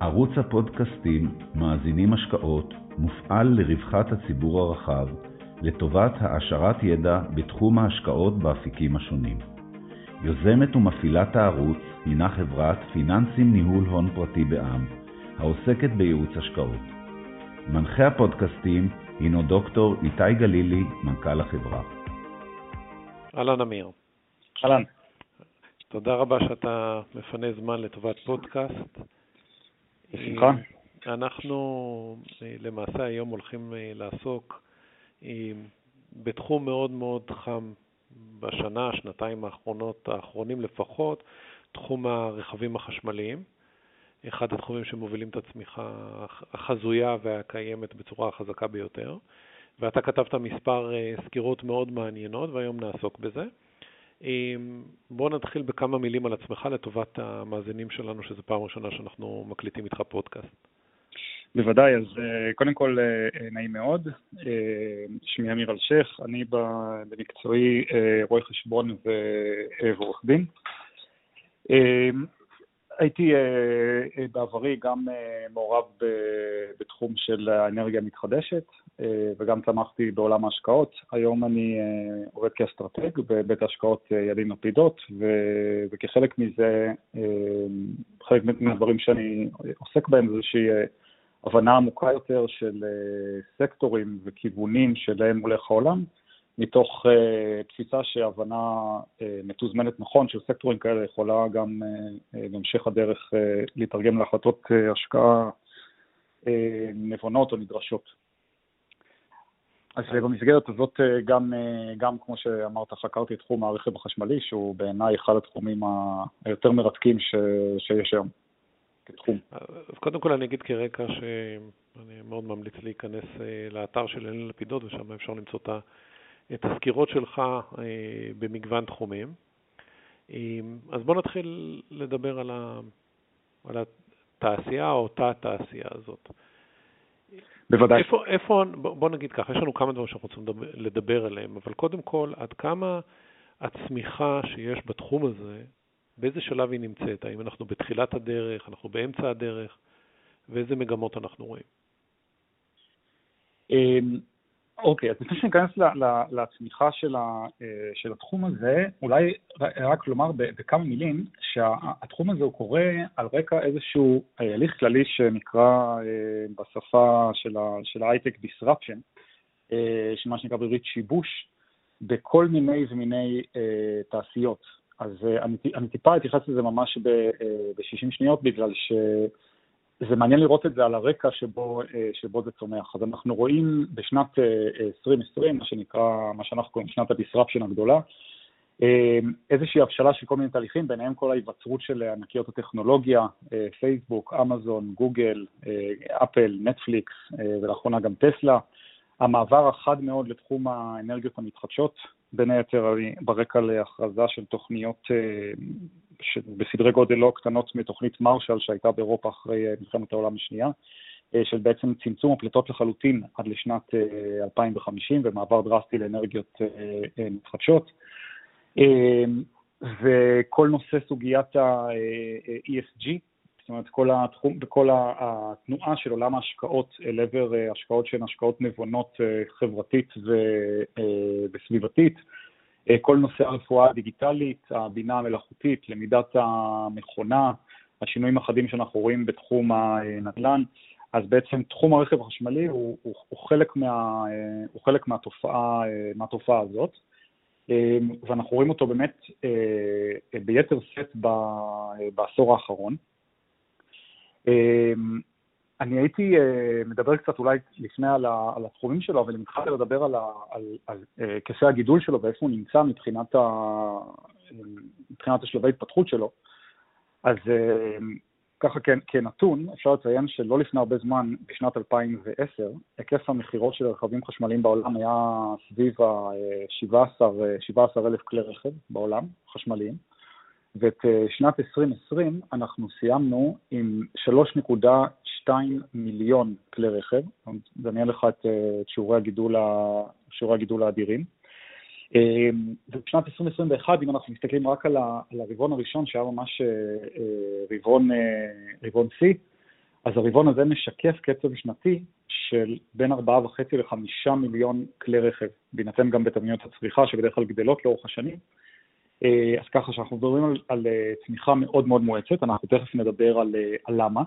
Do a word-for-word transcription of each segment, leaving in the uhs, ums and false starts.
ערוץ הפודקאסטים מאזינים השקעות מופעל לרווחת הציבור הרחב לטובת העשרת ידע בתחום ההשקעות באפיקים השונים. יוזמת ומפעילת הערוץ הינה חברת פיננסים ניהול הון פרטי בע"מ, העוסקת בייעוץ השקעות. מנחה הפודקאסטים הינו דוקטור ניתאי גלילי, מנכ"ל החברה. אלן אמיר. אלן. תודה רבה שאתה מפנה זמן לטובת פודקאסט. בשמחה. אנחנו למעשה היום הולכים לעסוק בתחום מאוד מאוד חם בשנה, שנתיים האחרונות, האחרונים לפחות, תחום הרכבים החשמליים. אחד התחומים שמובילים את הצמיחה החזויה והקיימת בצורה החזקה ביותר. ואתה כתבת מספר סקירות מאוד מעניינות, והיום נעסוק בזה. בואו נתחיל בכמה מילים על עצמך לטובת המאזינים שלנו, שזו פעם ראשונה שאנחנו מקליטים איתך פודקאסט. בוודאי, אז קודם כל נעים מאוד, שמי אמיר אלשך, אני במקצועי רואה חשבון ועורך דין. הייתי בעברי גם מעורב בתחום של האנרגיה המתחדשת, וגם תמכתי בעולם ההשקעות. היום אני עובד כאסטרטג בבית ההשקעות ילין לפידות, וכחלק מזה, חלק מהדברים שאני עוסק בהם זה שהיא הבנה עמוקה יותר של סקטורים וכיוונים שלהם הולך העולם, מתוך תפיסה שהבנה מתוזמנת נכון של סקטורים כאלה יכולה גם להמשיך הדרך להתרגם להחלטות השקעה נבונות או נדרשות. אז במסגרת הזאת גם, גם כמו שאמרת, חקרתי את תחום הרכב החשמלי, שהוא בעיניי אחד התחומים היותר מרתקים ש, שיש היום כתחום. אז קודם כל אני אגיד כרקע שאני מאוד ממליץ להיכנס לאתר של ילין לפידות, ושם אפשר למצוא את ה... את הסקירות שלך במגוון תחומים. אז בוא נתחיל לדבר על ה על התעשייה או תא התעשייה הזאת. בוודאי. איפה, איפה, בוא נגיד כך, יש לנו כמה דברים שאנחנו רוצים לדבר, לדבר עליהם, אבל קודם כל, עד כמה הצמיחה שיש בתחום הזה, באיזה שלב היא נמצאת? האם אנחנו בתחילת הדרך, אנחנו באמצע הדרך, ואיזה מגמות אנחנו רואים? אוקיי, אז לפני שניכנס לצמיחה של התחום הזה, אולי רק לומר בכמה מילים שהתחום הזה הוא קורה על רקע איזשהו הליך כללי שנקרא בשפה של ההייטק disruption, שמה שנקרא בעברית שיבוש, בכל מיני ומיני תעשיות. אז אני טיפה התייחס לזה ממש ב-שישים שניות, בגלל ש... זה מעניין לראות את זה על הרקע שבו, שבו זה צומח. אז אנחנו רואים בשנת עשרים עשרים, מה שנקרא, מה שאנחנו קוראים שנת הדיסרפשן הגדולה, איזושהי הבשלה של כל מיני תהליכים, ביניהם כל ההיווצרות של ענקיות הטכנולוגיה, פייסבוק, אמזון, גוגל, אפל, נטפליקס, ולאחרונה גם טסלה. המעבר החד מאוד לתחום האנרגיות המתחדשות, בין היתר ברקע להכרזה של תוכניות בסדרי גודל לא קטנות מתוכנית מרשל שהייתה באירופה אחרי מלחמת העולם השנייה, של בעצם צמצום הפליטות לחלוטין עד לשנת אלפיים וחמישים ומעבר דרסטי לאנרגיות מתחדשות. וכל נושא סוגיית ה-E S G, זאת אומרת כל התחום וכל התנועה של עולם ההשקעות אל עבר השקעות שהן השקעות נבונות חברתית וסביבתית, כל נושא הרפואה הדיגיטלית, הבינה המלאכותית, למידת המכונה, השינויים החדים שאנחנו רואים בתחום הנדל"ן. אז בעצם תחום הרכב החשמלי הוא, הוא, הוא חלק מה, הוא חלק מהתופעה, מהתופעה הזאת. ואנחנו רואים אותו באמת ביתר סט בעשור האחרון. אני הייתי מדבר קצת אולי לפני על, ה, על התחומים שלו, אבל אני מתחיל לדבר על, ה, על, על, על כסא הגידול שלו ואיפה הוא נמצא מבחינת, ה, מבחינת השלבי ההתפתחות שלו. אז ככה כנתון, אפשר לציין שלא לפני הרבה זמן, בשנת אלפיים ועשר, היקף המחירות של רכבים חשמליים בעולם היה סביב ה-שבעה עשר אלף כלי רכב בעולם, חשמליים. ואת שנת עשרים עשרים אנחנו סיימנו עם שלוש נקודה שתיים מיליון כלי רכב. דמיין לך את שיעורי הגידול, שיעורי הגידול האדירים. ובשנת עשרים עשרים ואחת, אם אנחנו מסתכלים רק על הרבעון הראשון, שהיה ממש רבעון, רבעון C, אז הרבעון הזה משקף קצב שנתי של בין ארבעה וחצי ל-חמישה מיליון כלי רכב, בהינתן גם בתבניות הצריכה שבדרך כלל גדלות לאורך השנים. אז ככה שאנחנו מדברים על, על צמיחה מאוד מאוד מואצת, אנחנו תכף נדבר על, על למה.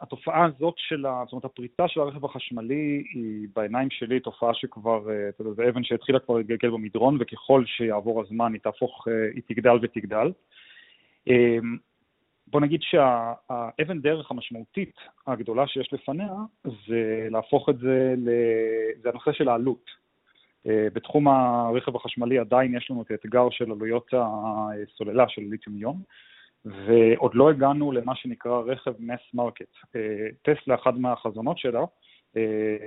התופעה הזאת של, זאת אומרת, הפריצה של הרכב החשמלי היא בעיניים שלי תופעה שכבר, אתה יודע, זה אבן שהתחילה כבר לגלגל במדרון, וככל שיעבור הזמן היא תהפוך, היא תגדל ותגדל. בוא נגיד שהאבן דרך המשמעותית הגדולה שיש לפניה זה להפוך את זה, זה הנושא של העלות. בתחום הרכב החשמלי עדיין יש לנו את האתגר של עלויות הסוללה של ליתיום איון, ועוד לא הגענו למה שנקרא רכב מס מרקט. טסלה, אחד מהחזונות שלה,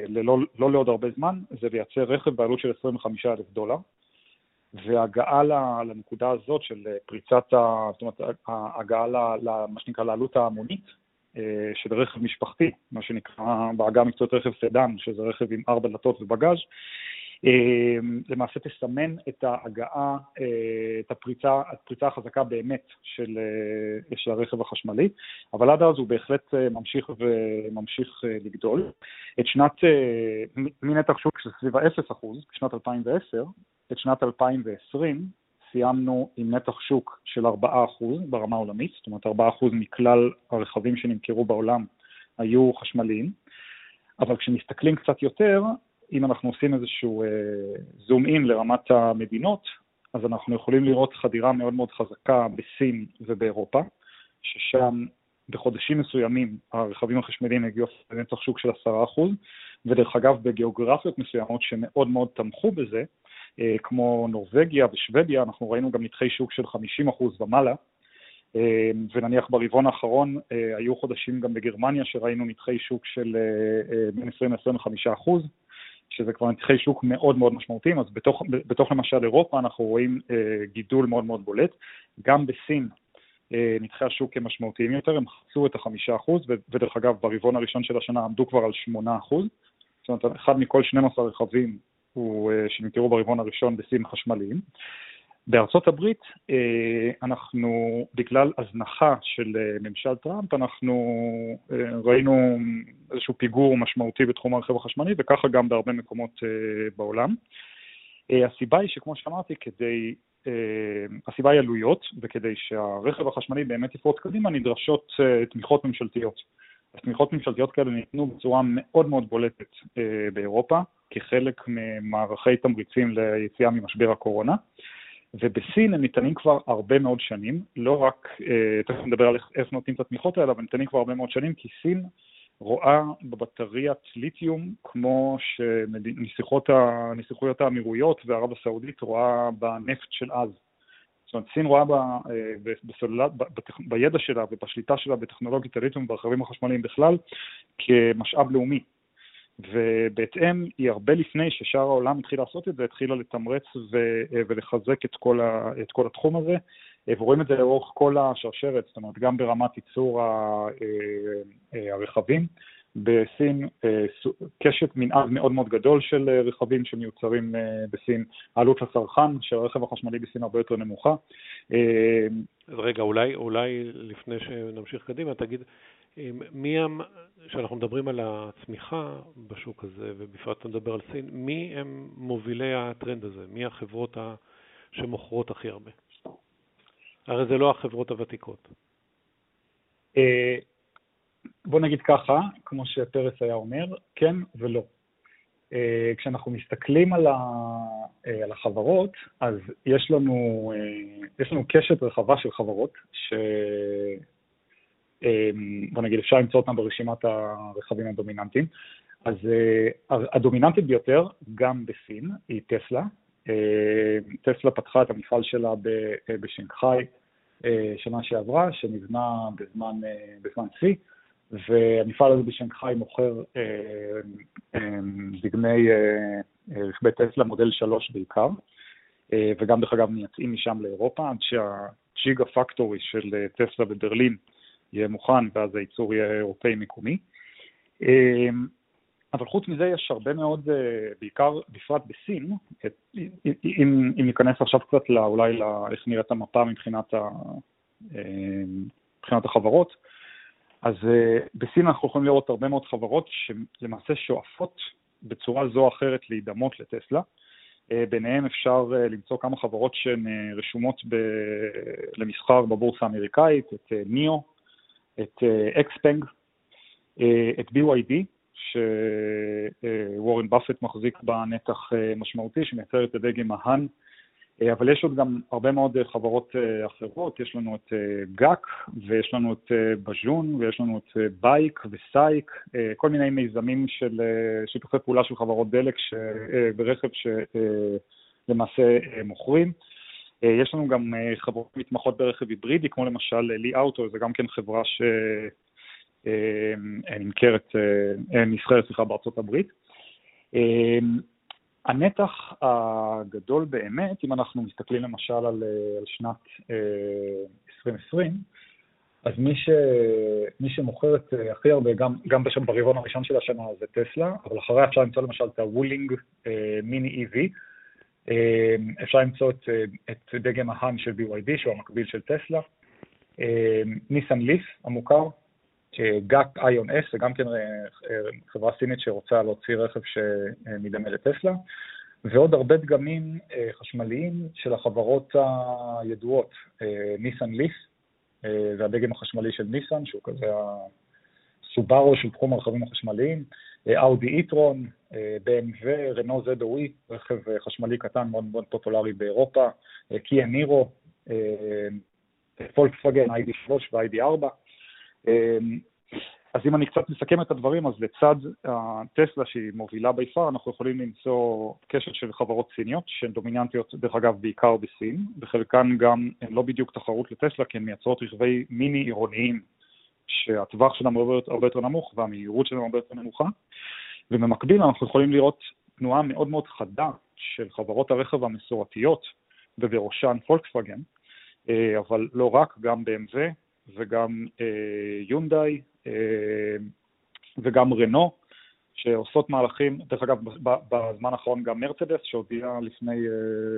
ללא, לא לעוד הרבה זמן, זה לייצר רכב בעלות של עשרים וחמישה אלף דולר, והגעה לנקודה הזאת של פריצת, זאת אומרת, הגעה למה שנקרא לעלות ההמונית של רכב משפחתי, מה שנקרא בעגה מקצועות רכב סדן, שזה רכב עם ארבע דלתות ובגז', למעשה תסמן את ההגעה, את הפריצה, הפריצה החזקה באמת של, של הרכב החשמלי, אבל עד אז הוא בהחלט ממשיך וממשיך לגדול. את שנת, מנתח שוק של סביב ה-אפס אחוז, בשנת אלפיים ועשר, את שנת אלפיים ועשרים סיימנו עם נתח שוק של ארבעה אחוז ברמה העולמית, זאת אומרת ארבעה אחוז מכלל הרכבים שנמכרו בעולם היו חשמליים, אבל כשמסתכלים קצת יותר, אם אנחנו עושים איזשהו זום אין לרמת המדינות, אז אנחנו יכולים לראות חדירה מאוד מאוד חזקה בסין ובאירופה, ששם בחודשים מסוימים הרכבים החשמליים הגיעו לנתח שוק של עשרה אחוז, ודרך אגב בגיאוגרפיות מסוימות שמאוד מאוד תמכו בזה, כמו נורווגיה ושוודיה, אנחנו ראינו גם נתחי שוק של חמישים אחוז ומעלה, ונניח ברבעון האחרון היו חודשים גם בגרמניה שראינו נתחי שוק של בין עשרים עד עשרים וחמישה אחוז, שזה כבר נתחי שוק מאוד מאוד משמעותיים, אז בתוך, בתוך למשל אירופה אנחנו רואים גידול מאוד מאוד בולט, גם בסין נתחי השוק הם משמעותיים יותר, הם חצו את החמישה אחוז, ודרך אגב ברבעון הראשון של השנה עמדו כבר על שמונה אחוז, זאת אומרת אחד מכל שנים עשר רכבים שנמכרו ברבעון הראשון בסין חשמליים. בארצות הברית, אנחנו, בגלל הזנחה של ממשל טראמפ, אנחנו ראינו איזשהו פיגור משמעותי בתחום הרכב החשמלי, וככה גם בהרבה מקומות בעולם. הסיבה היא שכמו שאמרתי, כדי, הסיבה היא עלויות, וכדי שהרכב החשמלי באמת יפרוץ קדימה, נדרשות תמיכות ממשלתיות. התמיכות ממשלתיות כאלה ניתנו בצורה מאוד מאוד בולטת באירופה, כחלק ממערכי תמריצים ליציאה ממשבר הקורונה. ובסין הם ניתנים כבר הרבה מאוד שנים, לא רק, תכף נדבר על איך נותנים את התמיכות האלה, אבל ניתנים כבר הרבה מאוד שנים, כי סין רואה בבטריית ליתיום, כמו שנסיכויות האמירויות וערב הסעודית רואה בנפט של אז. זאת אומרת, סין רואה בסוללה, בידע שלה ובשליטה שלה בטכנולוגיית הליתיום וברכבים החשמליים בכלל, כמשאב לאומי. ובהתאם היא הרבה לפני ששאר העולם התחיל לעשות את זה, התחילה לתמרץ ו- ולחזק את כל, ה- את כל התחום הזה, ורואים את זה לאורך כל השרשרת, זאת אומרת גם ברמת ייצור ה- הרכבים, בסין קשת מנעד מאוד מאוד גדול של רכבים שמיוצרים בסין, העלות לצרכן של הרכב החשמלי בסין הרבה יותר נמוכה. רגע, אולי, אולי לפני שנמשיך קדימה, תגיד, מי, כשאנחנו מדברים על הצמיחה בשוק הזה, ובפרט אתה מדבר על סין, מי הם מובילי הטרנד הזה? מי החברות שמוכרות הכי הרבה? הרי זה לא החברות הוותיקות. בוא נגיד ככה, כמו שפרס היה אומר, כן ולא. כשאנחנו מסתכלים על החברות, אז יש לנו, יש לנו קשת רחבה של חברות ש... בוא נגיד, אפשר למצוא אותם ברשימת הרכבים הדומיננטיים. אז הדומיננטית ביותר, גם בסין, היא טסלה. טסלה פתחה את המפעל שלה בשנגחאי שנה שעברה, שנבנה בזמן, בזמן סי, והמפעל הזה בשנגחאי מוכר דגמי רכבי טסלה, מודל שלוש בעיקר, וגם דרך אגב מייצאים משם לאירופה, עד שהג'יגה פקטורי של טסלה בברלין יהיה מוכן, ואז הייצור יהיה אירופאי מקומי. אבל חוץ מזה יש הרבה מאוד, בעיקר בפרט בסין, אם ניכנס עכשיו קצת אולי איך נראית המפה מבחינת החברות, אז בסין אנחנו יכולים לראות הרבה מאוד חברות שלמעשה שואפות בצורה זו או אחרת להידמות לטסלה. ביניהם אפשר למצוא כמה חברות שהן רשומות ב... למסחר בבורסה האמריקאית, את ניו, את אקספנג, את בי וואי די, שוורן באפט מחזיק בנתח משמעותי, שמייצר את הדגם ההאן, אבל יש עוד גם הרבה מאוד חברות אחרות, יש לנו את גאק, ויש לנו את בז'ון, ויש לנו את בייק וסייק, כל מיני מיזמים של שיתופי פעולה של חברות דלק ש... ברכב שלמעשה מוכרים. יש לנו גם חברות מתמחות ברכב היברידי, כמו למשל לי אוטו, זה גם כן חברה ש... נמכרת, נסחרת סליחה בארצות הברית. הנתח הגדול באמת, אם אנחנו מסתכלים למשל על, על שנת עשרים עשרים, אז מי, ש, מי שמוכרת הכי הרבה, גם, גם ברבעון הראשון של השנה זה טסלה, אבל אחריה אפשר למצוא למשל את הוולינג מיני איי וי, אפשר למצוא את, את דגם ההאן של בי וואי די, שהוא המקביל של טסלה, ניסן ליף המוכר, גאק איון אס, זה גם כן חברה סינית שרוצה להוציא רכב שמדמה לטסלה, ועוד הרבה דגמים חשמליים של החברות הידועות, ניסן ליף, זה הדגם החשמלי של ניסן, שהוא כזה הסובארו של תחום הרכבים החשמליים, אאודי אי-טרון, בי אם דאבליו, רנו זד או אי, רכב חשמלי קטן מאוד מאוד פופולרי באירופה, קיה נירו, פולקסווגן איי די שלוש ואיי די ארבע, אז אם אני קצת מסכם את הדברים, אז לצד הטסלה שהיא מובילה ביפר, אנחנו יכולים למצוא קשת של חברות סיניות, שהן דומיננטיות דרך אגב בעיקר בסין, בחלקן גם הן לא בדיוק תחרות לטסלה, כי הן מייצרות רכבי מיני עירוניים, שהטווח שלהם הרבה יותר נמוך והמהירות שלהם הרבה יותר נמוכה, ובמקביל אנחנו יכולים לראות תנועה מאוד מאוד חדה של חברות הרכב המסורתיות, ובראשן פולקסווגן, אבל לא רק, גם בי אם דאבליו, וגם יונדאי, וגם רנו, שעושות מהלכים, דרך אגב, בזמן האחרון גם מרצדס, שהודיעה לפני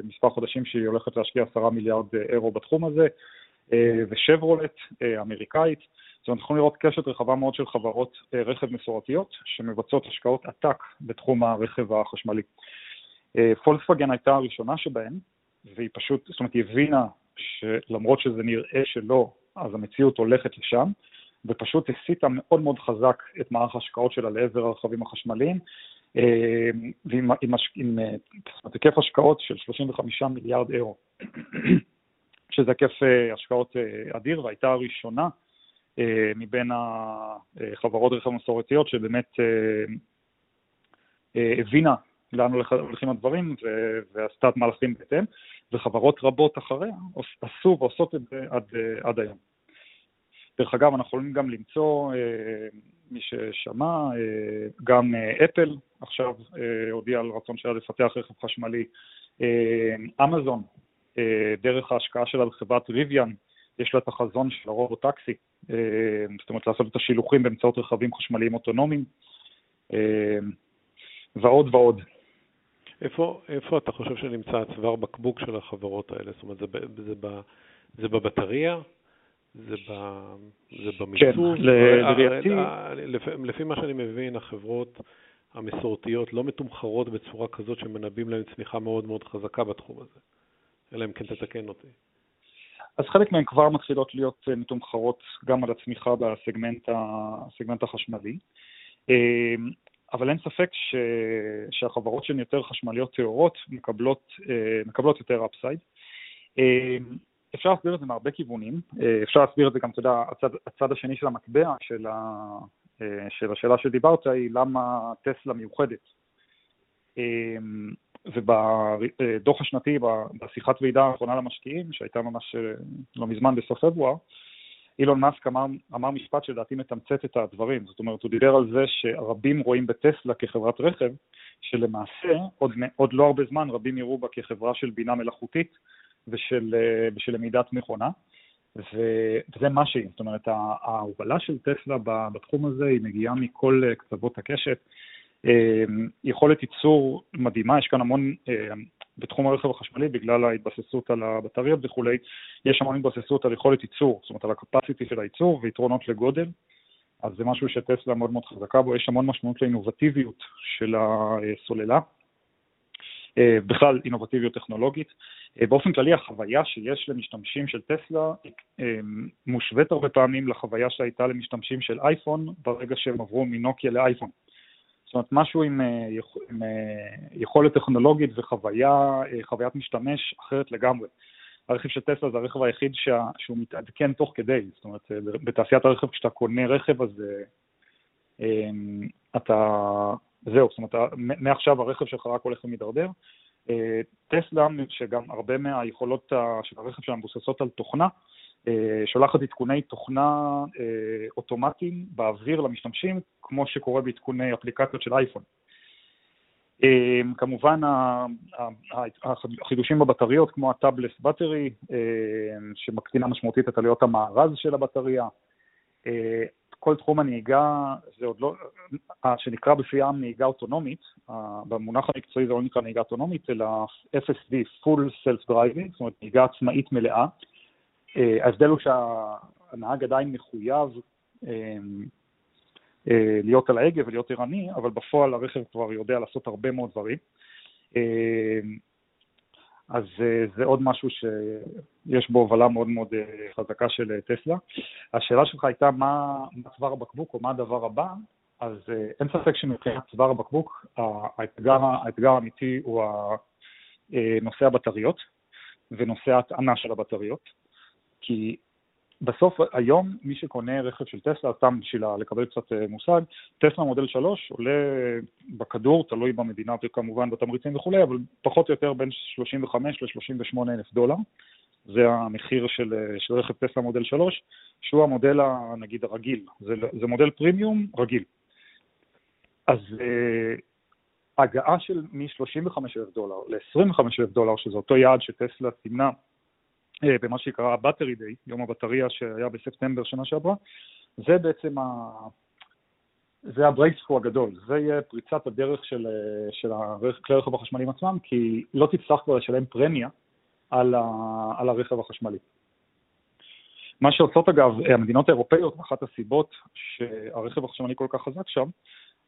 מספר חודשים שהיא הולכת להשקיע עשרה מיליארד אירו בתחום הזה, ושברולט, אמריקאית. זאת אומרת, אנחנו נראות קשת רחבה מאוד של חברות רכב מסורתיות, שמבצעות השקעות עתק בתחום הרכב החשמלי. פולקסווגן הייתה הראשונה שבהן, והיא פשוט, זאת אומרת, היא הבינה שלמרות שזה נראה שלא, אז המציאות הולכת לשם, ופשוט הסיטה מאוד מאוד חזק את מערך ההשקעות שלה לעבר הרכבים החשמליים, ועם עם, עם, היקף השקעות של שלושים וחמישה מיליארד אירו, שזה היקף השקעות אדיר, והייתה הראשונה מבין החברות רכב מסורתיות, שבאמת הבינה לאן הולכים הדברים, ועשתה את מהלכים בהתאם, וחברות רבות אחריה עשו ועושות את זה עד, עד היום. דרך אגב, אנחנו יכולים גם למצוא, מי ששמע, גם אפל, עכשיו הודיע על רצון שלה לפתח רכב חשמלי, אמזון, דרך ההשקעה שלה בחברת ריוויאן, יש לה את החזון של הרובוטקסי, זאת אומרת, לעשות את השילוחים באמצעות רכבים חשמליים אוטונומיים, ועוד ועוד. איפה, איפה אתה חושב שנמצא הצוואר בקבוק של החברות האלה? זאת אומרת, זה, זה, זה, זה, זה בבטריה? זה, זה במיצוב? כן, לדעתי. לפי, לפי מה שאני מבין, החברות המסורתיות לא מתומחרות בצורה כזאת שמנבאים להם צמיחה מאוד מאוד חזקה בתחום הזה. אלא אם כן תתקן אותי. אז חלק מהן כבר מתחילות להיות מתומחרות גם על הצמיחה בסגמנט הסגמנט החשמלי. אבל אין ספק ש... שהחברות שהן יותר חשמליות תיאוריות מקבלות, מקבלות יותר אפסייד. אפשר להסביר את זה מהרבה כיוונים, אפשר להסביר את זה גם, אתה יודע, הצד, הצד השני של המטבע, של, ה... של השאלה שדיברת, היא למה טסלה מיוחדת. ובדוח השנתי, בשיחת ועידה האחרונה למשקיעים, שהייתה ממש לא מזמן בסוף פברואר, אילון מאסק אמר, אמר משפט שלדעתי מתמצת את הדברים, זאת אומרת, הוא דיבר על זה שרבים רואים בטסלה כחברת רכב, שלמעשה עוד, עוד לא הרבה זמן רבים יראו בה כחברה של בינה מלאכותית ושל, ושל למידת מכונה, וזה מה שהיא, זאת אומרת, ההובלה של טסלה בתחום הזה היא מגיעה מכל קצוות הקשת, יכולת ייצור מדהימה, יש כאן המון... בתחום הרכב החשמלי, בגלל ההתבססות על הבטריות וכולי, יש המון התבססות על יכולת ייצור, זאת אומרת על הקפסיטי של הייצור ויתרונות לגודל, אז זה משהו שטסלה מאוד מאוד חזקה בו, יש המון משמעות לאינובטיביות של הסוללה, בכלל אינובטיביות טכנולוגית. באופן כללי החוויה שיש למשתמשים של טסלה מושווית הרבה פעמים לחוויה שהייתה למשתמשים של אייפון ברגע שהם עברו מנוקיה לאייפון. זאת אומרת, משהו עם, עם יכולת טכנולוגית וחוויה, חוויית משתמש אחרת לגמרי. הרכב של טסלה זה הרכב היחיד שה, שהוא מתעדכן תוך כדי, זאת אומרת, בתעשיית הרכב, כשאתה קונה רכב, אז אתה, זהו, זאת אומרת, מעכשיו הרכב שלך רק הולך ומדרדר. טסלה, שגם הרבה מהיכולות של הרכב שלה מבוססות על תוכנה, שולחת עדכוני תוכנה אוטומטיים באוויר למשתמשים, כמו שקורה בעדכוני אפליקציות של אייפון. כמובן החידושים בבטריות, כמו הטאבלס בטרי, שמקטינה משמעותית את עלויות המארז של הבטריה. כל תחום הנהיגה, זה עוד לא, שנקרא בפעם נהיגה אוטונומית, במונח המקצועי זה לא נקרא נהיגה אוטונומית, אלא אף אס די, Full Self-Driving, זאת אומרת נהיגה עצמאית מלאה. ההבדל הוא שהנהג עדיין מחויב להיות על ההגה ולהיות עירני, אבל בפועל הרכב כבר יודע לעשות הרבה מאוד דברים. אז זה עוד משהו שיש בו הובלה מאוד מאוד חזקה של טסלה. השאלה שלך הייתה מה צוואר הבקבוק או מה הדבר הבא, אז אין ספק שמבחינת צוואר הבקבוק, האתגר האמיתי הוא נושא הבטריות ונושא ההטענה של הבטריות, כי בסוף היום מי שקונה רכב של טסלה, סתם בשביל לקבל קצת מושג, טסלה מודל שלוש עולה בכדור, תלוי במדינה כמובן בתמריצים וכולי, אבל פחות או יותר בין שלושים וחמישה עד שלושים ושמונה אלף דולר, זה המחיר של, של רכב טסלה מודל שלוש, שהוא המודל נגיד הרגיל, זה, זה מודל פרימיום רגיל. אז הגעה של מ-שלושים וחמישה אלף דולר ל-עשרים וחמישה אלף דולר, שזה אותו יעד שטסלה סימנה, במה שיקרא הבטרי דיי, יום הבטריה שהיה בספטמבר שנה שעברה, זה בעצם ה... זה הברייקסרו הגדול, זה יהיה פריצת הדרך של, של כלי הרכב החשמליים עצמם, כי לא תצטרך כבר לשלם פרמיה על, ה... על הרכב החשמלי. מה שעושות אגב המדינות האירופאיות, אחת הסיבות שהרכב החשמלי כל כך חזק שם,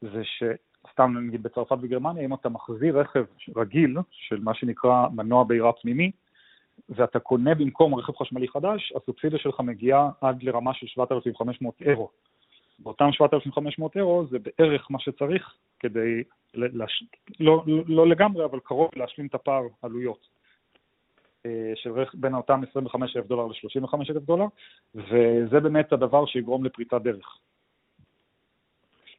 זה שסתם נגיד בצרפת וגרמניה, אם אתה מחזיר רכב רגיל של מה שנקרא מנוע בעירה פנימי, ואתה קונה במקום רכב חשמלי חדש, הסובסידיה שלך מגיעה עד לרמה של שבעת אלפים וחמש מאות אירו. באותם שבעת אלפים וחמש מאות אירו זה בערך מה שצריך כדי, לש... לא, לא, לא לגמרי, אבל קרוב להשלים את הפער עלויות, בין אותם עשרים וחמישה אלף דולר ל-שלושים וחמישה אלף דולר, וזה באמת הדבר שיגרום לפריטת דרך.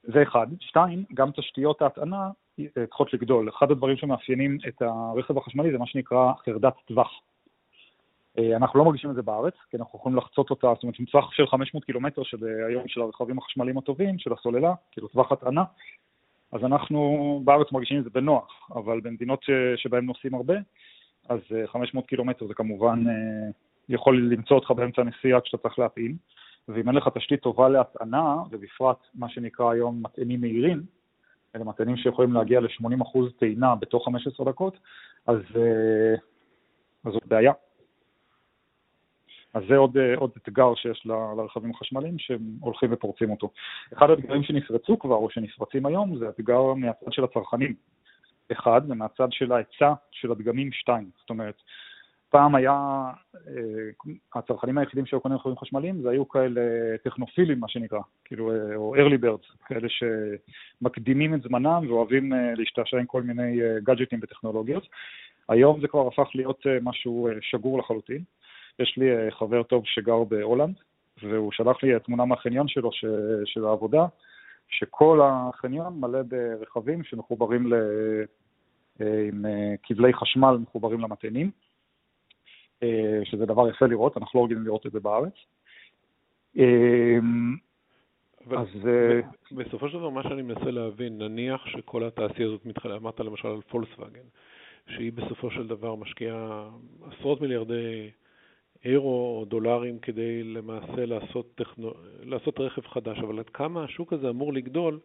זה אחד. שתיים, גם תשתיות ההטענה צריכות לגדול. אחד הדברים שמאפיינים את הרכב החשמלי זה מה שנקרא חרדת טווח. אנחנו לא מרגישים את זה בארץ, כי אנחנו יכולים לחצות אותה, זאת אומרת, טווח של חמש מאות קילומטר של היום של הרכבים החשמליים הטובים, של הסוללה, כאילו טווח הטענה, אז אנחנו בארץ מרגישים את זה בנוח, אבל במדינות שבהן נוסעים הרבה, אז חמש מאות קילומטר זה כמובן יכול למצוא אותך באמצע הנסיעה כשאתה צריך להטעין, ואם אין לך תשתית טובה להטענה, ובפרט מה שנקרא היום מטענים מהירים, אלה מטענים שיכולים להגיע ל-שמונים אחוז טעינה בתוך חמש עשרה דקות, אז, אז זאת בעיה. אז זה עוד, עוד אתגר שיש לרכבים חשמליים שהם הולכים ופורצים אותו. אחד האתגרים שנפרצו כבר או שנפרצים היום זה אתגר מהצד של הצרכנים. אחד, ומהצד של ההיצע של הדגמים שתיים. זאת אומרת, פעם היה, הצרכנים היחידים שהיו קונים רכבים חשמליים, זה היו כאלה טכנופילים מה שנקרא, כאילו, או early birds, כאלה שמקדימים את זמנם ואוהבים להשתעשע עם כל מיני גאדג'טים וטכנולוגיות. היום זה כבר הפך להיות משהו שגור לחלוטין. יש לי חבר טוב שגר בהולנד, והוא שלח לי תמונה מהחניון שלו, ש... של העבודה, שכל החניון מלא ברכבים שמחוברים ל... עם כבלי חשמל מחוברים למתנים, שזה דבר יפה לראות, אנחנו לא רגילים לראות את זה בארץ. אז... בסופו של דבר, מה שאני מנסה להבין, נניח שכל התעשייה הזאת מתחילה, אמרת למשל על פולקסווגן, שהיא בסופו של דבר משקיעה עשרות מיליארדי... אירו או דולרים כדי למעשה לעשות, טכנו... לעשות רכב חדש, אבל עד כמה השוק הזה אמור לגדול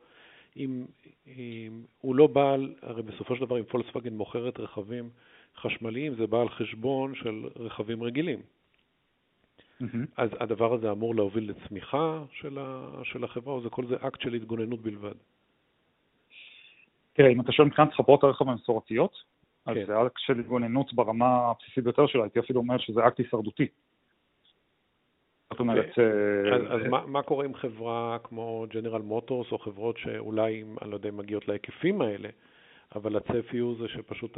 אם, אם הוא לא בעל, הרי בסופו של דבר אם פולקסווגן מוכרת רכבים חשמליים, זה בעל חשבון של רכבים רגילים. אז הדבר הזה אמור להוביל לצמיחה של החברה, או זה כל זה אקט של התגוננות בלבד? תראה, אם אתה שואל מבחינת חברות הרכב המסורתיות, אז זה אקט של התגוננות ברמה הבסיסית ביותר שלה, הייתי אפילו אומר שזה אקט הישרדותי. זאת אומרת... אז מה קורה עם חברה כמו ג'נרל מוטורס, או חברות שאולי, אני לא יודע, מגיעות להיקפים האלה, אבל הצפי הוא זה שפשוט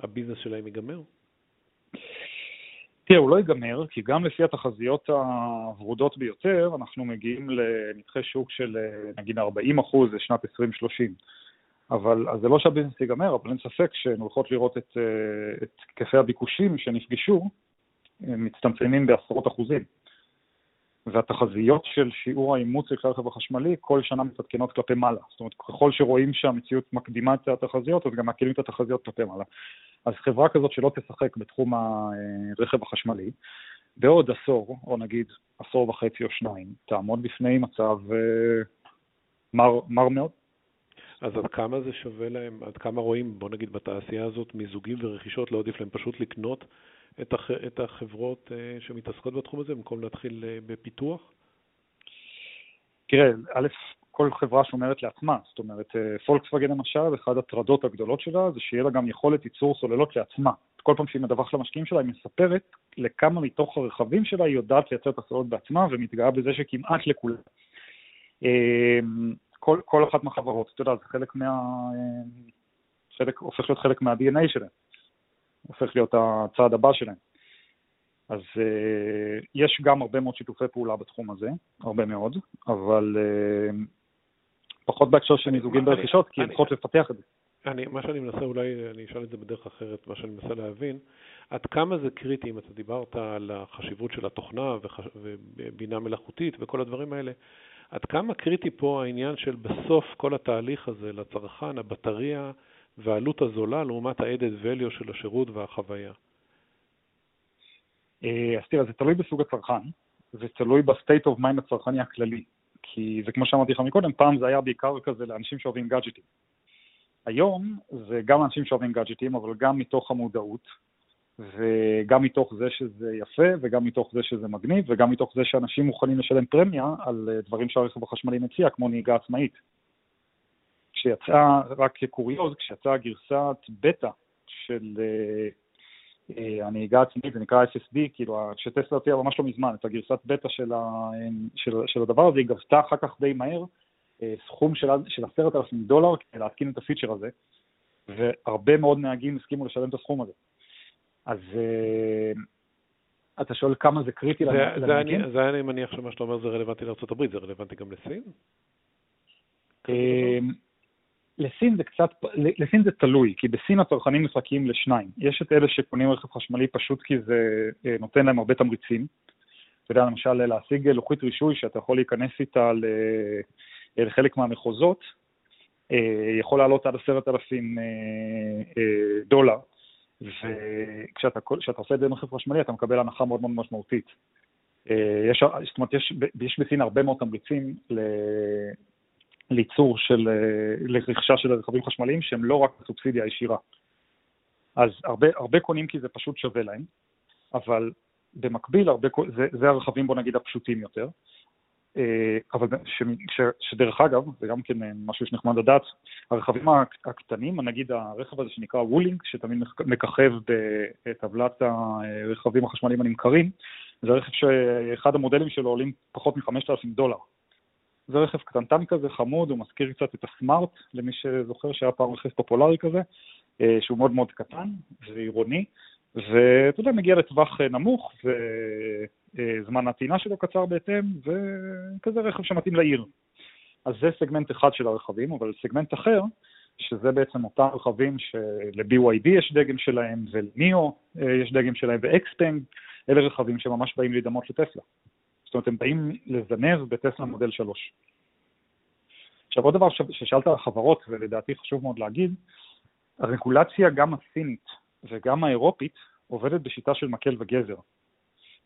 הביזנס שלהם ייגמר? תראה, הוא לא ייגמר, כי גם לפי התחזיות הוורודות ביותר, אנחנו מגיעים לנתחי שוק של נגיד ארבעים אחוז לשנת עשרים שלושים. אבל אז זה לא שהביזנס ייגמר, אבל אין ספק שנולכות לראות את, את כפי הביקושים שנפגשו, מצטמצמים בעשרות אחוזים. והתחזיות של שיעור האימוץ של הרכב החשמלי כל שנה מתעדכנות כלפי מעלה. זאת אומרת, ככל שרואים שהמציאות מקדימה את התחזיות, אז גם מעדכנים את התחזיות כלפי מעלה. אז חברה כזאת שלא תשחק בתחום הרכב החשמלי, בעוד עשור, או נגיד עשור וחצי או שניים, תעמוד בפני מצב מר, מר מאוד. אז עד כמה זה שווה להם, עד כמה רואים, בוא נגיד בתעשייה הזאת, מיזוגים ורכישות, לא עדיף להם פשוט לקנות את החברות שמתעסקות בתחום הזה, במקום להתחיל בפיתוח? תראה, א', כל חברה שאומרת לעצמה, זאת אומרת, פולקסווגן למשל, אחת הטרדות הגדולות שלה, זה שיהיה לה גם יכולת ייצור סוללות לעצמה. כל פעם שהיא מדווח למשקיעים שלה, היא מספרת לכמה מתוך הרכבים שלה היא יודעת לייצר את הסוללות בעצמה, ומתגאה בזה שכמעט לכולה. כל, כל אחת מהחברות, אתה יודע, זה חלק מה... חלק, הופך להיות חלק מה-די אן איי שלהם. הופך להיות הצעד הבא שלהם. אז uh, יש גם הרבה מאוד שיתופי פעולה בתחום הזה, הרבה מאוד, אבל uh, פחות בהקשר של מיזוגים ברכישות, כי הולכות לפתח את זה. אני, מה שאני מנסה, אולי אני אשאל את זה בדרך אחרת, מה שאני מנסה להבין, עד כמה זה קריטי, אם אתה דיברת על החשיבות של התוכנה וח, ובינה מלאכותית וכל הדברים האלה, עד כמה קריטי פה העניין של בסוף כל התהליך הזה לצרכן, הבטריה, והעלות הזולה לעומת ה-added value של השירות והחוויה? אז תראה, זה תלוי בסוג הצרכן, זה תלוי ב-state of mind הצרכני הכללי, כי זה כמו שאמרתי לך מקודם, פעם זה היה בעיקר כזה לאנשים שאוהבים גאדג'טים. היום זה גם אנשים שאוהבים גאדג'טים, אבל גם מתוך המודעות, וגם מתוך זה שזה יפה, וגם מתוך זה שזה מגניב, וגם מתוך זה שאנשים מוכנים לשלם פרמיה על דברים שהרכב החשמלי מציע, כמו נהיגה עצמאית. כשיצאה, רק כקוריוז, כשיצאה גרסת בטא של uh, uh, הנהיגה עצמית, זה נקרא אס אס די, כאילו, שטסלה הוציאה ממש לא מזמן, את הגרסת בטא של, ה, של, של הדבר הזה, היא גבתה אחר כך די מהר, uh, סכום של, של עשרת אלפים דולר, כדי להתקין את הפיצ'ר הזה, והרבה מאוד נהגים הסכימו לשלם את הסכום הזה. אז uh, אתה שואל כמה זה קריטי לנהגים? זה היה אני מניח שמה שאתה אומר זה רלוונטי לארצות הברית, זה רלוונטי גם לסין? לסין זה קצת, לסין זה תלוי, כי בסין הצרכנים מחלקים לשניים. יש את אלה שקונים רכב חשמלי פשוט כי זה נותן להם הרבה תמריצים. אתה יודע, למשל, להשיג לוחית רישוי שאתה יכול להיכנס איתה לחלק מהמחוזות, יכול לעלות עד עשרת אלפים דולר, וכשאתה עושה את זה רכב חשמלי, אתה מקבל הנחה מאוד מאוד משמעותית. יש, זאת אומרת, יש, יש בסין הרבה מאוד תמריצים ל... ליצור של, לרכישה של הרכבים חשמליים שהם לא רק סובסידיה ישירה. אז הרבה, הרבה קונים כי זה פשוט שווה להם, אבל במקביל, הרבה, זה, זה הרכבים בוא נגיד הפשוטים יותר, אבל ש, ש, שדרך אגב, זה גם כן משהו שנחמד לדעת, הרכבים הקטנים, נגיד הרכב הזה שנקרא וולינג, שתמיד מככב בטבלת הרכבים החשמליים הנמכרים, זה רכב שאחד המודלים שלו עולים פחות מ-חמשת אלפים דולר. זה רכב קטנטן כזה, חמוד, הוא מזכיר קצת את הסמארט, למי שזוכר שהיה פעם רכב פופולרי כזה, שהוא מאוד מאוד קטן, ועירוני, ואתה יודע, מגיע לטווח נמוך, וזמן הטעינה שלו קצר בהתאם, וכזה רכב שמתאים לעיר. אז זה סגמנט אחד של הרכבים, אבל סגמנט אחר, שזה בעצם אותם רכבים של-בי וואי די יש דגם שלהם, ול-ניו יש דגם שלהם, ו-Xpeng, אלה רכבים שממש באים להידמות לטסלה. זאת אומרת, הם באים לזנב בטסלה מודל שלוש. עכשיו, עוד דבר ששאלת על החברות, ולדעתי חשוב מאוד להגיד, הרגולציה גם הסינית וגם האירופית עובדת בשיטה של מקל וגזר.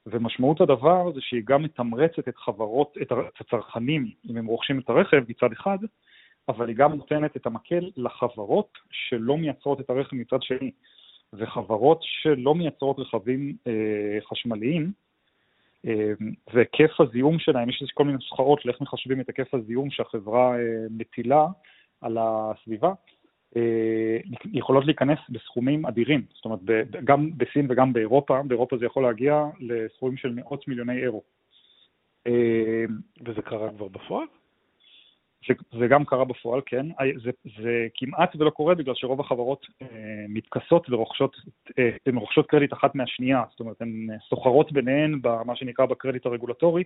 ומשמעות הדבר זה שהיא גם מתמרצת את חברות, את הצרכנים, אם הם רוכשים את הרכב מצד אחד, אבל היא גם נותנת את המקל לחברות שלא מייצרות את הרכב מצד שני. וחברות שלא מייצרות רכבים אה, חשמליים, והיקף הזיהום שלהם, יש כל מיני סחרות לאיך מחשבים את היקף הזיהום שהחברה מטילה על הסביבה, יכולות להיכנס בסכומים אדירים, זאת אומרת גם בסין וגם באירופה, באירופה זה יכול להגיע לסכומים של מאות מיליוני אירו. וזה קרה כבר בפועל? זה, זה גם קרה בפועל, כן. זה, זה כמעט ולא קורה בגלל שרוב החברות אה, מתכסות ורוכשות, אה, הן רוכשות קרדיט אחת מהשנייה, זאת אומרת, הן סוחרות ביניהן במה שנקרא בקרדיט הרגולטורי,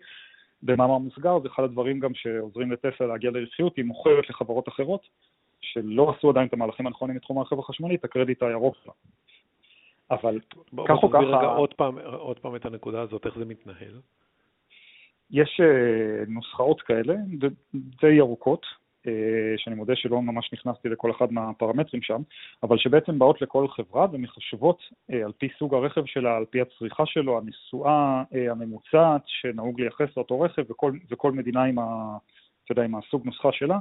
במאמר מוסגר, זה אחד הדברים גם שעוזרים לטסלה להגיע לרווחיות, היא מוכרת לחברות אחרות, שלא עשו עדיין את המהלכים הנכונים מתחום הרכב החשמלי, את הקרדיט הירוק שלה. אבל בוא, כך בוא, או ככה... רגע, עוד פעם, עוד פעם את הנקודה הזאת, איך זה מתנהל? יש נוסחאות כאלה, די ארוכות, שאני מודה שלא ממש נכנסתי לכל אחד מהפרמטרים שם, אבל שבעצם באות לכל חברה ומחשבות על פי סוג הרכב שלה, על פי הצריכה שלו, הניסועה הממוצעת שנהוג לייחס לאותו רכב, וכל, וכל מדינה עם, ה, אתה יודע, עם הסוג נוסחה שלה,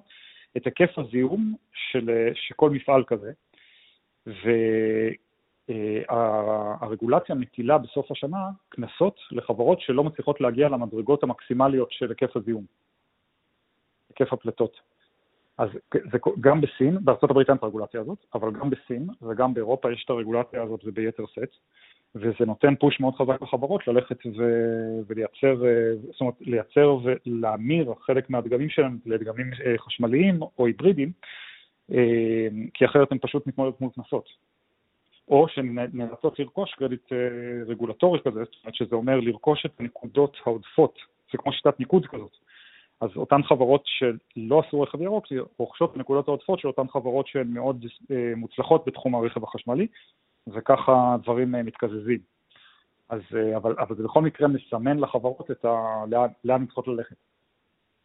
את היקף הזיהום של, שכל מפעל כזה, ו... הרגולציה מטילה בסוף השנה כנסות לחברות שלא מצליחות להגיע למדרגות המקסימליות של היקף הזיהום, היקף הפלטות. אז זה גם בסין, בארצות הברית אין את הרגולציה הזאת, אבל גם בסין וגם באירופה יש את הרגולציה הזאת וביתר סט, וזה נותן פוש מאוד חזק לחברות ללכת ולייצר, זאת אומרת, לייצר ולהמיר חלק מהדגמים שלהם לדגמים חשמליים או היברידים, כי אחרת הם פשוט מתמודדות מול כנסות. או שנאלצות לרכוש קרדיט רגולטורי כזה, זאת אומרת שזה אומר לרכוש את הנקודות העודפות, זה כמו שיטת ניקוד כזאת. אז אותן חברות שלא עשו רכב ירוק, רוכשות נקודות העודפות של אותן חברות שהן מאוד מוצלחות בתחום הרכב החשמלי, וככה דברים מתקזזים. אז, אבל, אבל זה בכל מקרה מסמן לחברות את ה, לאן, לאן צריכות ללכת.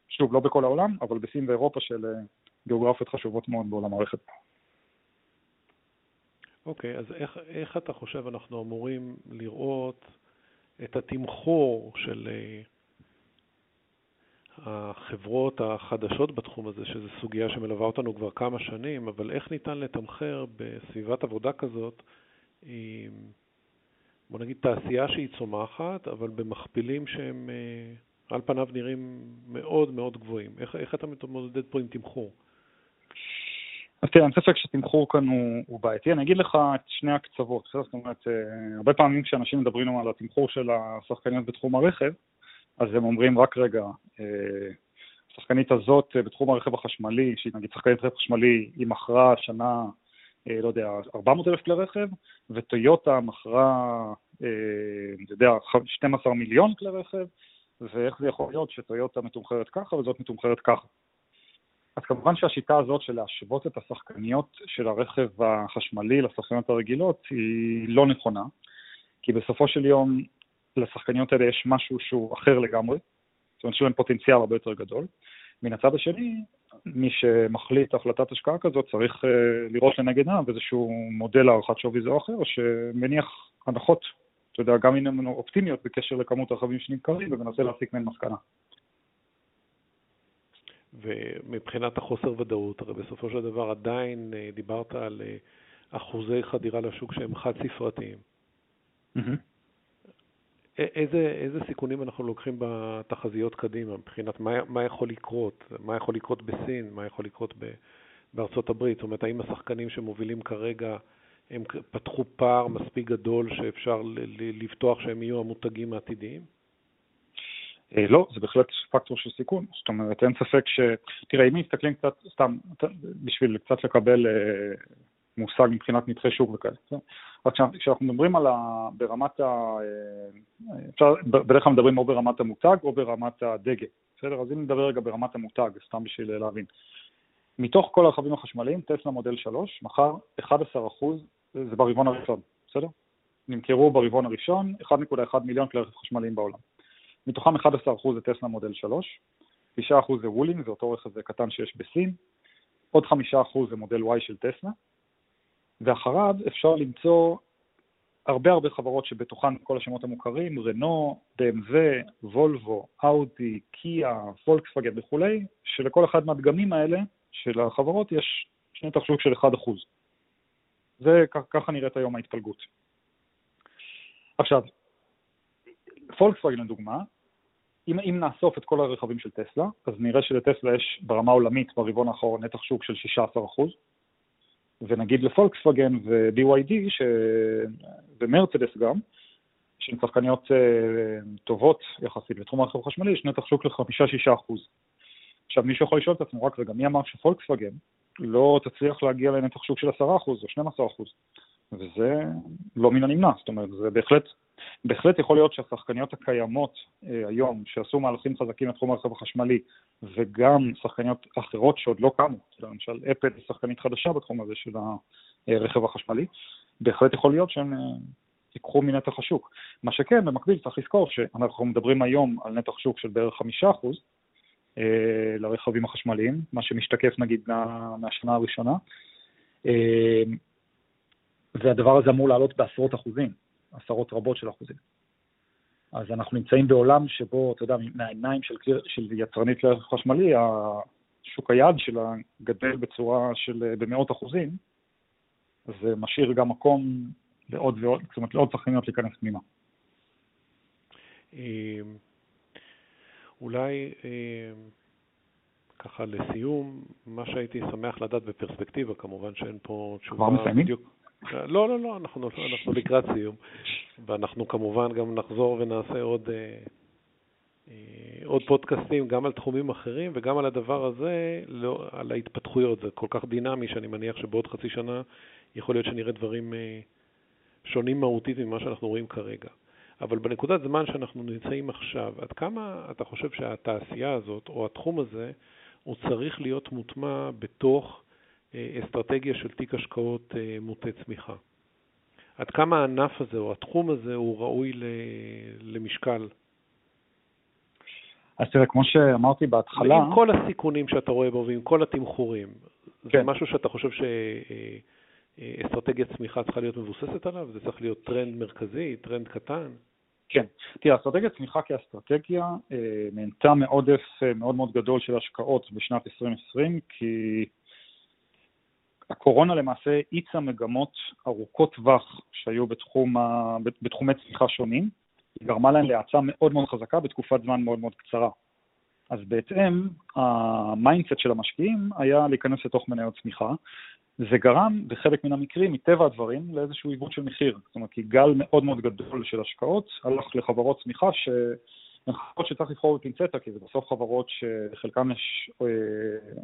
שוב, לא בכל העולם, אבל בסין ואירופה של גיאוגרפיות חשובות מאוד בעולם הרכב. אוקיי, okay, אז איך, איך אתה חושב אנחנו אמורים לראות את התמחור של החברות החדשות בתחום הזה, שזו סוגיה שמלווה אותנו כבר כמה שנים, אבל איך ניתן לתמחר בסביבת עבודה כזאת, עם, בוא נגיד, תעשייה שהיא צומחת, אבל במכפילים שהם על פניו נראים מאוד מאוד גבוהים. איך, איך אתה מתמודד פה עם תמחור? אז תראה, אני ספק שתמחור כאן הוא, הוא בעייתי. אני אגיד לך את שני הקצוות. זאת אומרת, הרבה פעמים כשאנשים מדברים על התמחור של השחקניות בתחום הרכב, אז הם אומרים רק רגע, השחקנית הזאת בתחום הרכב החשמלי, שהיא נגיד שחקנית רכב חשמלי, היא מכרה שנה, לא יודע, ארבע מאות אלף כלי רכב, וטויוטה מכרה, אני יודע, שנים עשר מיליון כלי רכב, ואיך זה יכול להיות שטויוטה מתומחרת ככה וזאת מתומחרת ככה. אז כמובן שהשיטה הזאת של להשוות את השחקניות של הרכב החשמלי לשחקניות הרגילות היא לא נכונה, כי בסופו של יום לשחקניות האלה יש משהו שהוא אחר לגמרי, זאת אומרת שהוא אין פוטנציאל הרבה יותר גדול. מן הצד השני, מי שמחליט החלטת השקעה כזאת צריך לראות לנגד עיניו איזשהו מודל הערכת שווי זה או אחר, שמניח הנחות, אתה יודע, גם אם הן אופטימיות בקשר לכמות הרכבים שנמכרים, ומנסה להסיק מהן מסקנה. ומבחינת החוסר ודאות, הרי בסופו של דבר עדיין דיברת על אחוזי חדירה לשוק שהם חד ספרתיים. איזה, איזה סיכונים אנחנו לוקחים בתחזיות קדימה, מבחינת מה, מה יכול לקרות, מה יכול לקרות בסין, מה יכול לקרות בארצות הברית? זאת אומרת, האם השחקנים שמובילים כרגע, הם פתחו פער מספיק גדול שאפשר לפתוח שהם יהיו המותגים העתידיים? לא, זה בהחלט פקטור של סיכון. זאת אומרת, אין ספק ש... תראה, אם מסתכלים קצת, סתם, בשביל קצת לקבל מושג מבחינת נתחי שוק וכאלה. רק כשאנחנו מדברים על ה... ברמת ה... אפשר, בדרך כלל מדברים או ברמת המותג או ברמת הדגל. בסדר? אז אם נדבר רגע ברמת המותג, סתם בשביל להבין. מתוך כל הרכבים החשמליים, טסלה מודל שלוש, מחר אחת עשרה אחוז זה ברבעון הראשון. בסדר? נמכרו ברבעון הראשון אחד נקודה אחת מיליון כלי רכב חשמליים בעולם. מתוכם אחד עשר אחוז זה טסלה מודל שלוש, תשעה אחוז זה וולינג, זה אותו רכב קטן שיש בסין, עוד חמישה אחוז זה מודל Y של טסלה, ואחריו אפשר למצוא הרבה הרבה חברות שבתוכן כל השמות המוכרים, רנו, בי אם דאבליו, וולבו, אאודי, קיה, פולקסווגן וכו', שלכל אחד מהדגמים האלה של החברות יש שני תחשוק של אחד אחוז. זה ככה נראית היום ההתפלגות. עכשיו, פולקסווגן לדוגמה, אם, אם נאסוף את כל הרכבים של טסלה, אז נראה שלטסלה יש ברמה עולמית ברבעון האחרון נתח שוק של שישה עשר אחוז, ונגיד לפולקסווגן ו-בי וואי די ומרצדס גם, שהן צרכניות טובות יחסית בתחום הרכב החשמלי, יש נתח שוק ל-חמישה עד שישה אחוז. עכשיו מישהו יכול לשאול את עצמו רק, וגם מי אמר שפולקסווגן לא תצליח להגיע לנתח שוק של עשרה אחוז או שנים עשר אחוז, וזה לא מן הנמנע, זאת אומרת, זה בהחלט, בהחלט יכול להיות שהשחקניות הקיימות אה, היום, שעשו מהלכים חזקים לתחום הרכב החשמלי, וגם שחקניות אחרות שעוד לא קמו, למשל אפל היא שחקנית חדשה בתחום הזה של הרכב החשמלי, בהחלט יכול להיות שהם אה, יקחו מנתח השוק. מה שכן, במקביל צריך לזכור שאנחנו מדברים היום על נתח שוק של בערך חמישה אחוז, לרכבים החשמליים, מה שמשתקף נגיד מהשנה הראשונה, והדבר הזה אמור לעלות בעשרות אחוזים, עשרות רבות של אחוזים. אז אנחנו נמצאים בעולם שבו, אתה יודע, מהעיניים של, של יצרנית לרכב חשמלי, השוק היעד שלה גדל בצורה של במאות אחוזים, זה משאיר גם מקום לעוד ועוד, זאת אומרת לעוד שחקניות להיכנס פנימה. אולי אה, ככה לסיום, מה שהייתי שמח לדעת בפרספקטיבה, כמובן שאין פה תשובה בדיוק. לא, לא, לא, אנחנו, אנחנו לקראת סיום, ואנחנו כמובן גם נחזור ונעשה עוד, אה, אה, עוד פודקאסטים, גם על תחומים אחרים וגם על הדבר הזה, לא, על ההתפתחויות. זה כל כך דינמי שאני מניח שבעוד חצי שנה יכול להיות שנראה דברים אה, שונים מהותית ממה שאנחנו רואים כרגע. אבל בנקודת זמן שאנחנו נמצאים עכשיו, עד כמה אתה חושב שהתעשייה הזאת או התחום הזה הוא צריך להיות מוטמע בתוך אסטרטגיה של תיק השקעות מוטה צמיחה? עד כמה הענף הזה או התחום הזה הוא ראוי למשקל? אז תראה, כמו שאמרתי בהתחלה... עם כל הסיכונים שאתה רואה בו ועם כל התמחורים, זה משהו שאתה חושב ש... אסטרטגיית צמיחה צריכה להיות מבוססת עליו? זה צריך להיות טרנד מרכזי, טרנד קטן? כן. תראה, אסטרטגיית צמיחה כאסטרטגיה נהנתה מעודף מאוד מאוד גדול של השקעות בשנת עשרים עשרים, כי הקורונה למעשה איצה מגמות ארוכות טווח שהיו בתחום ה... בתחומי צמיחה שונים, היא גרמה להן להאצה מאוד מאוד חזקה בתקופת זמן מאוד מאוד קצרה. אז בהתאם, המיינדסט של המשקיעים היה להיכנס לתוך מניות צמיחה, זה גרם בחלק מן המקרים, מטבע הדברים, לאיזשהו עיוות של מחיר. זאת אומרת, כי גל מאוד מאוד גדול של השקעות הלך לחברות צמיחה שהן חברות שצריך לבחור בפינצטה, כי זה בסוף חברות שחלקן יש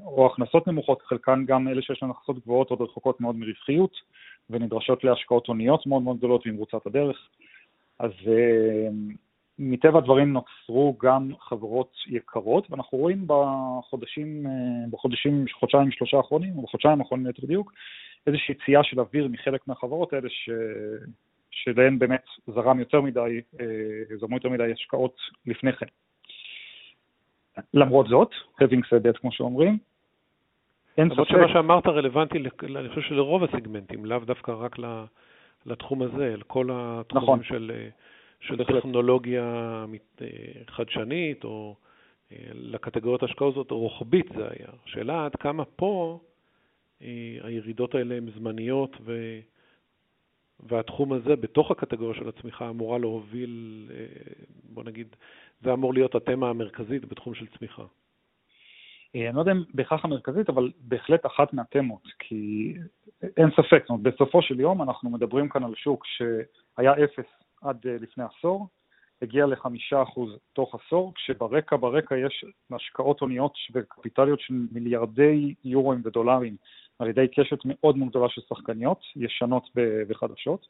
או הכנסות נמוכות, חלקן גם אלה שיש להן הכנסות גבוהות או דרחוקות מאוד מרווחיות, ונדרשות להשקעות עוניות מאוד מאוד גדולות ועם רוצת הדרך. אז מטבע הדברים נוצרו גם חברות יקרות, ואנחנו רואים בחודשים, בחודשים, חודשיים, שלושה האחרונים, או בחודשיים האחרונים יותר בדיוק, איזושהי צייה של אוויר מחלק מהחברות האלה, ש... שלהן באמת זרם יותר מדי, זרמו יותר מדי השקעות לפני כן. למרות זאת, having said that, כמו שאומרים, אין ספק... אבל שמה שאמרת רלוונטי, אני חושב שלרוב הסגמנטים, לאו דווקא רק לתחום הזה, לכל התחומים נכון. של... של טכנולוגיה חדשנית, או לקטגוריות השקעות זאת, או רוחבית זה היה. שאלה עד כמה פה הירידות האלה הן זמניות, ו... והתחום הזה בתוך הקטגוריה של הצמיחה אמורה להוביל, בוא נגיד, זה אמור להיות התמה המרכזית בתחום של צמיחה. אני לא יודע אם בהכרח המרכזית, אבל בהחלט אחת מהתמות, כי אין ספק, בסופו של יום אנחנו מדברים כאן על שוק שהיה אפס, עד לפני עשור, הגיע לחמישה אחוז תוך עשור, כשברקע ברקע יש השקעות הוניות וקפיטליות של מיליארדי יורוים ודולרים, על ידי קשת מאוד מאוד גדולה של שחקניות, ישנות וחדשות,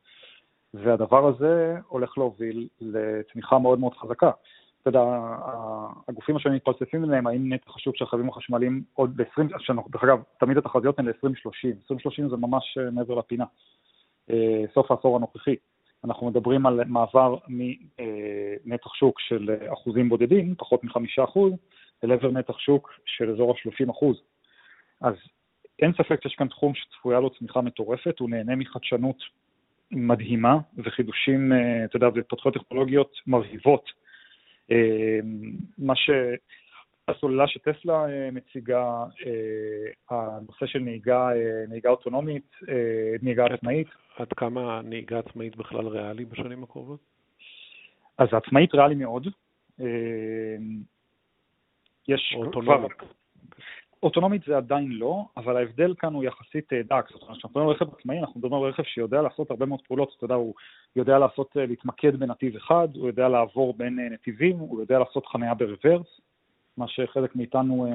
והדבר הזה הולך להוביל לצמיחה מאוד מאוד חזקה. אתה יודע, הגופים השונים מתפלספים אליהם, האם נתח השוק של הרכבים החשמליים עוד ב-עשרים, דרך אגב, תמיד התחזיות הן ל-עשרים שלושים, עשרים שלושים זה ממש מעבר לפינה, סוף העשור הנוכחי. אנחנו מדברים על מעבר מנתח שוק של אחוזים בודדים, פחות מחמישה אחוז, אל עבר נתח שוק של אזור השלושים אחוז. אז אין ספק שיש כאן תחום שצפויה לו צמיחה מטורפת, הוא נהנה מחדשנות מדהימה וחידושים, אתה יודע, והתפתחויות טכנולוגיות מרהיבות. מה שהסוללה שטסלה מציגה, הנושא של נהיגה, נהיגה אוטונומית, נהיגה עצמאית, עד כמה נהיגה עצמאית בכלל ריאלי בשנים הקרובות? אז העצמאית רע לי מאוד. יש אוטונומית. אוטונומית זה עדיין לא, אבל ההבדל כאן הוא יחסית דק. כשאנחנו מדברים על רכב עצמאי, אנחנו מדברים על רכב שיודע לעשות הרבה מאוד פעולות. אתה יודע, הוא יודע לעשות, להתמקד בנתיב אחד, הוא יודע לעבור בין נתיבים, הוא יודע לעשות חניה ברוורס, מה שחלק מאיתנו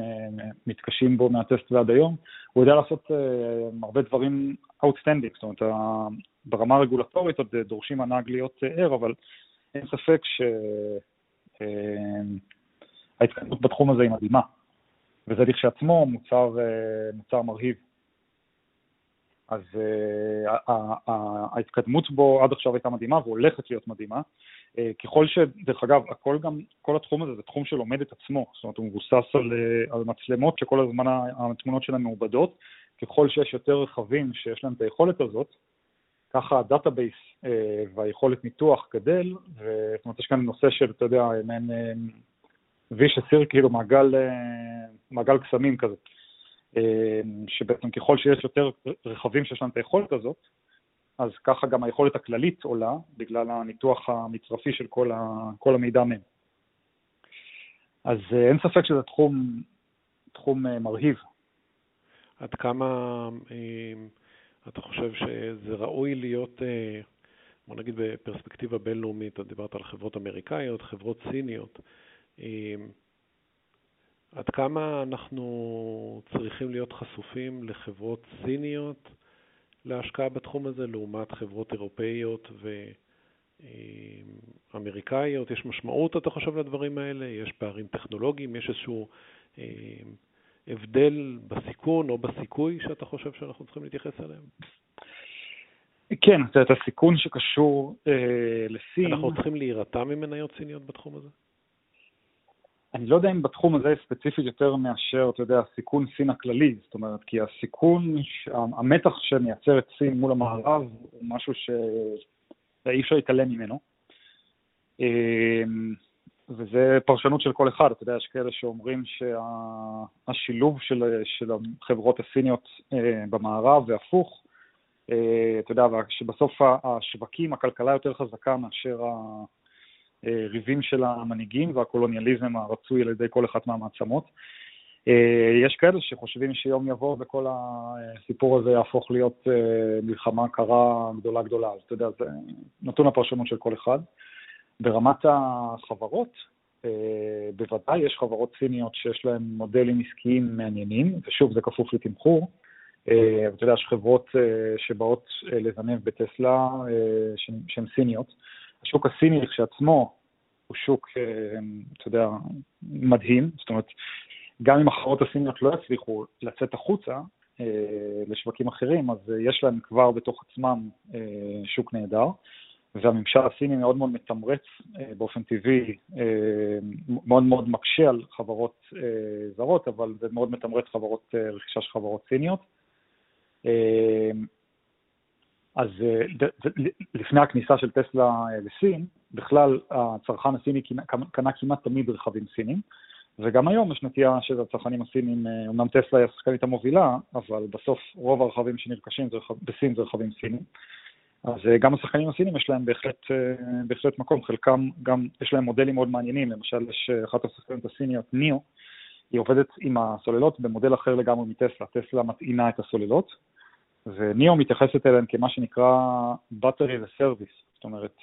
מתקשים בו מהטסט ועד היום. הוא יודע לעשות הרבה דברים outstanding, זאת אומרת, ברמה הרגולטורית עוד דורשים הנהג להיות ער, אבל אין ספק שההתקדמות בתחום הזה היא מדהימה. וזה כשעצמו מוצר, מוצר מרהיב. אז ההתקדמות בו עד עכשיו הייתה מדהימה, והולכת להיות מדהימה. ככל ש, דרך אגב, הכל גם, כל התחום הזה זה תחום שלומד את עצמו. זאת אומרת, הוא מבוסס על, על מצלמות שכל הזמן התמונות שלהן מעובדות. ככל שיש יותר רכבים שיש להם את היכולת הזאת, ככה הדאטאבייס והיכולת ניתוח גדל, זאת אומרת, יש כאן נושא של, אתה יודע, מעין ויש הסיר, כאילו מעגל, מעגל קסמים כזה, שבעצם ככל שיש יותר רכבים שיש להם את היכולת הזאת, אז ככה גם היכולת הכללית עולה, בגלל הניתוח המצרפי של כל, ה, כל המידע מהם. אז אין ספק שזה תחום, תחום מרהיב. עד כמה אתה חושב שזה ראוי להיות, בוא נגיד בפרספקטיבה בינלאומית, אתה דיברת על חברות אמריקאיות, חברות סיניות, עד כמה אנחנו צריכים להיות חשופים לחברות סיניות להשקעה בתחום הזה, לעומת חברות אירופאיות ואמריקאיות? יש משמעות, אתה חושב, לדברים האלה? יש פערים טכנולוגיים? יש איזשהו הבדל בסיכון או בסיכוי שאתה חושב שאנחנו צריכים להתייחס אליהם? כן, זה את הסיכון שקשור לסין. אנחנו צריכים להירתע ממניות סיניות בתחום הזה? אני לא יודע אם בתחום הזה ספציפית יותר מאשר, אתה יודע, הסיכון סין הכללי, זאת אומרת, כי הסיכון, המתח שמייצר את סין מול המערב, הוא משהו שאי אפשר להתעלם ממנו. וזה פרשנות של כל אחד, אתה יודע, יש כאלה שאומרים שהשילוב של, של החברות הסיניות במערב והפוך, אתה יודע, שבסוף השווקים, הכלכלה יותר חזקה מאשר ה... ריבים של המנהיגים והקולוניאליזם הרצוי על ידי כל אחת מהמעצמות. יש כאלה שחושבים שיום יבוא וכל הסיפור הזה יהפוך להיות מלחמה קרה גדולה גדולה. אז אתה יודע, זה נתון הפרשנות של כל אחד. ברמת החברות, בוודאי יש חברות סיניות שיש להן מודלים עסקיים מעניינים, ושוב זה כפוף לתמחור. אתה יודע, יש חברות שבאות לזנב בטסלה שהן סיניות. השוק הסיני כשעצמו הוא שוק, אתה יודע, מדהים. זאת אומרת, גם אם החברות הסיניות לא יצליחו לצאת החוצה לשווקים אחרים, אז יש להם כבר בתוך עצמם שוק נהדר, והממשל הסיני מאוד מאוד מתמרץ באופן טבעי, מאוד מאוד מקשה על חברות זרות, אבל זה מאוד מתמרץ חברות, רכישה של חברות סיניות. אז לפני הכניסה של טסלה לסין, בכלל הצרכן הסיני קנה כמעט תמיד רכבים סינים, וגם היום יש נטייה של הצרכנים הסינים, אמנם טסלה היא השחקנית המובילה, אבל בסוף רוב הרכבים שנרכשים בסין זה רכבים סינים. אז גם השחקנים הסינים יש להם בהחלט, בהחלט מקום, חלקם גם יש להם מודלים מאוד מעניינים, למשל יש אחת השחקניות הסיניות, ניו, היא עובדת עם הסוללות במודל אחר לגמרי מטסלה, טסלה מטעינה את הסוללות, וניאו מתייחסת אליהם כמה שנקרא battery as a service. זאת אומרת,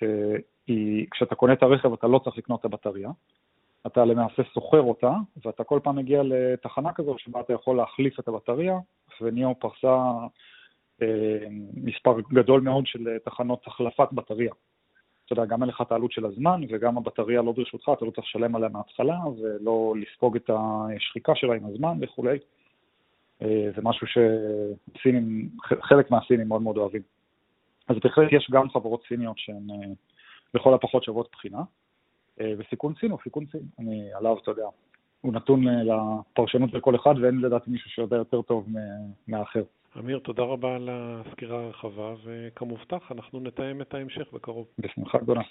היא, כשאתה קונה את הרכב, אתה לא צריך לקנות את הבטריה. אתה למעשה סוחר אותה, ואתה כל פעם מגיע לתחנה כזו שבה אתה יכול להחליף את הבטריה, וניאו פרסה אה, מספר גדול מאוד של תחנות החלפת בטריה. אתה יודע, גם אין לך את העלות של הזמן, וגם הבטריה לא ברשותך, אתה לא צריך לשלם עליה מההתחלה, ולא לספוג את השחיקה שלה עם הזמן וכו'. זה משהו שסינים, חלק מהסינים מאוד מאוד אוהבים. אז בהחלט יש גם חברות סיניות שהן לכל הפחות שוות בחינה, וסיכון סין הוא סיכון סין, אני עליו, אתה יודע, הוא נתון לפרשנות של כל אחד, ואין לדעתי מישהו שיודע יותר טוב מהאחר. אמיר, תודה רבה על הסקירה הרחבה, וכמובטח אנחנו נתאם את ההמשך בקרוב. בשמחה גדולה.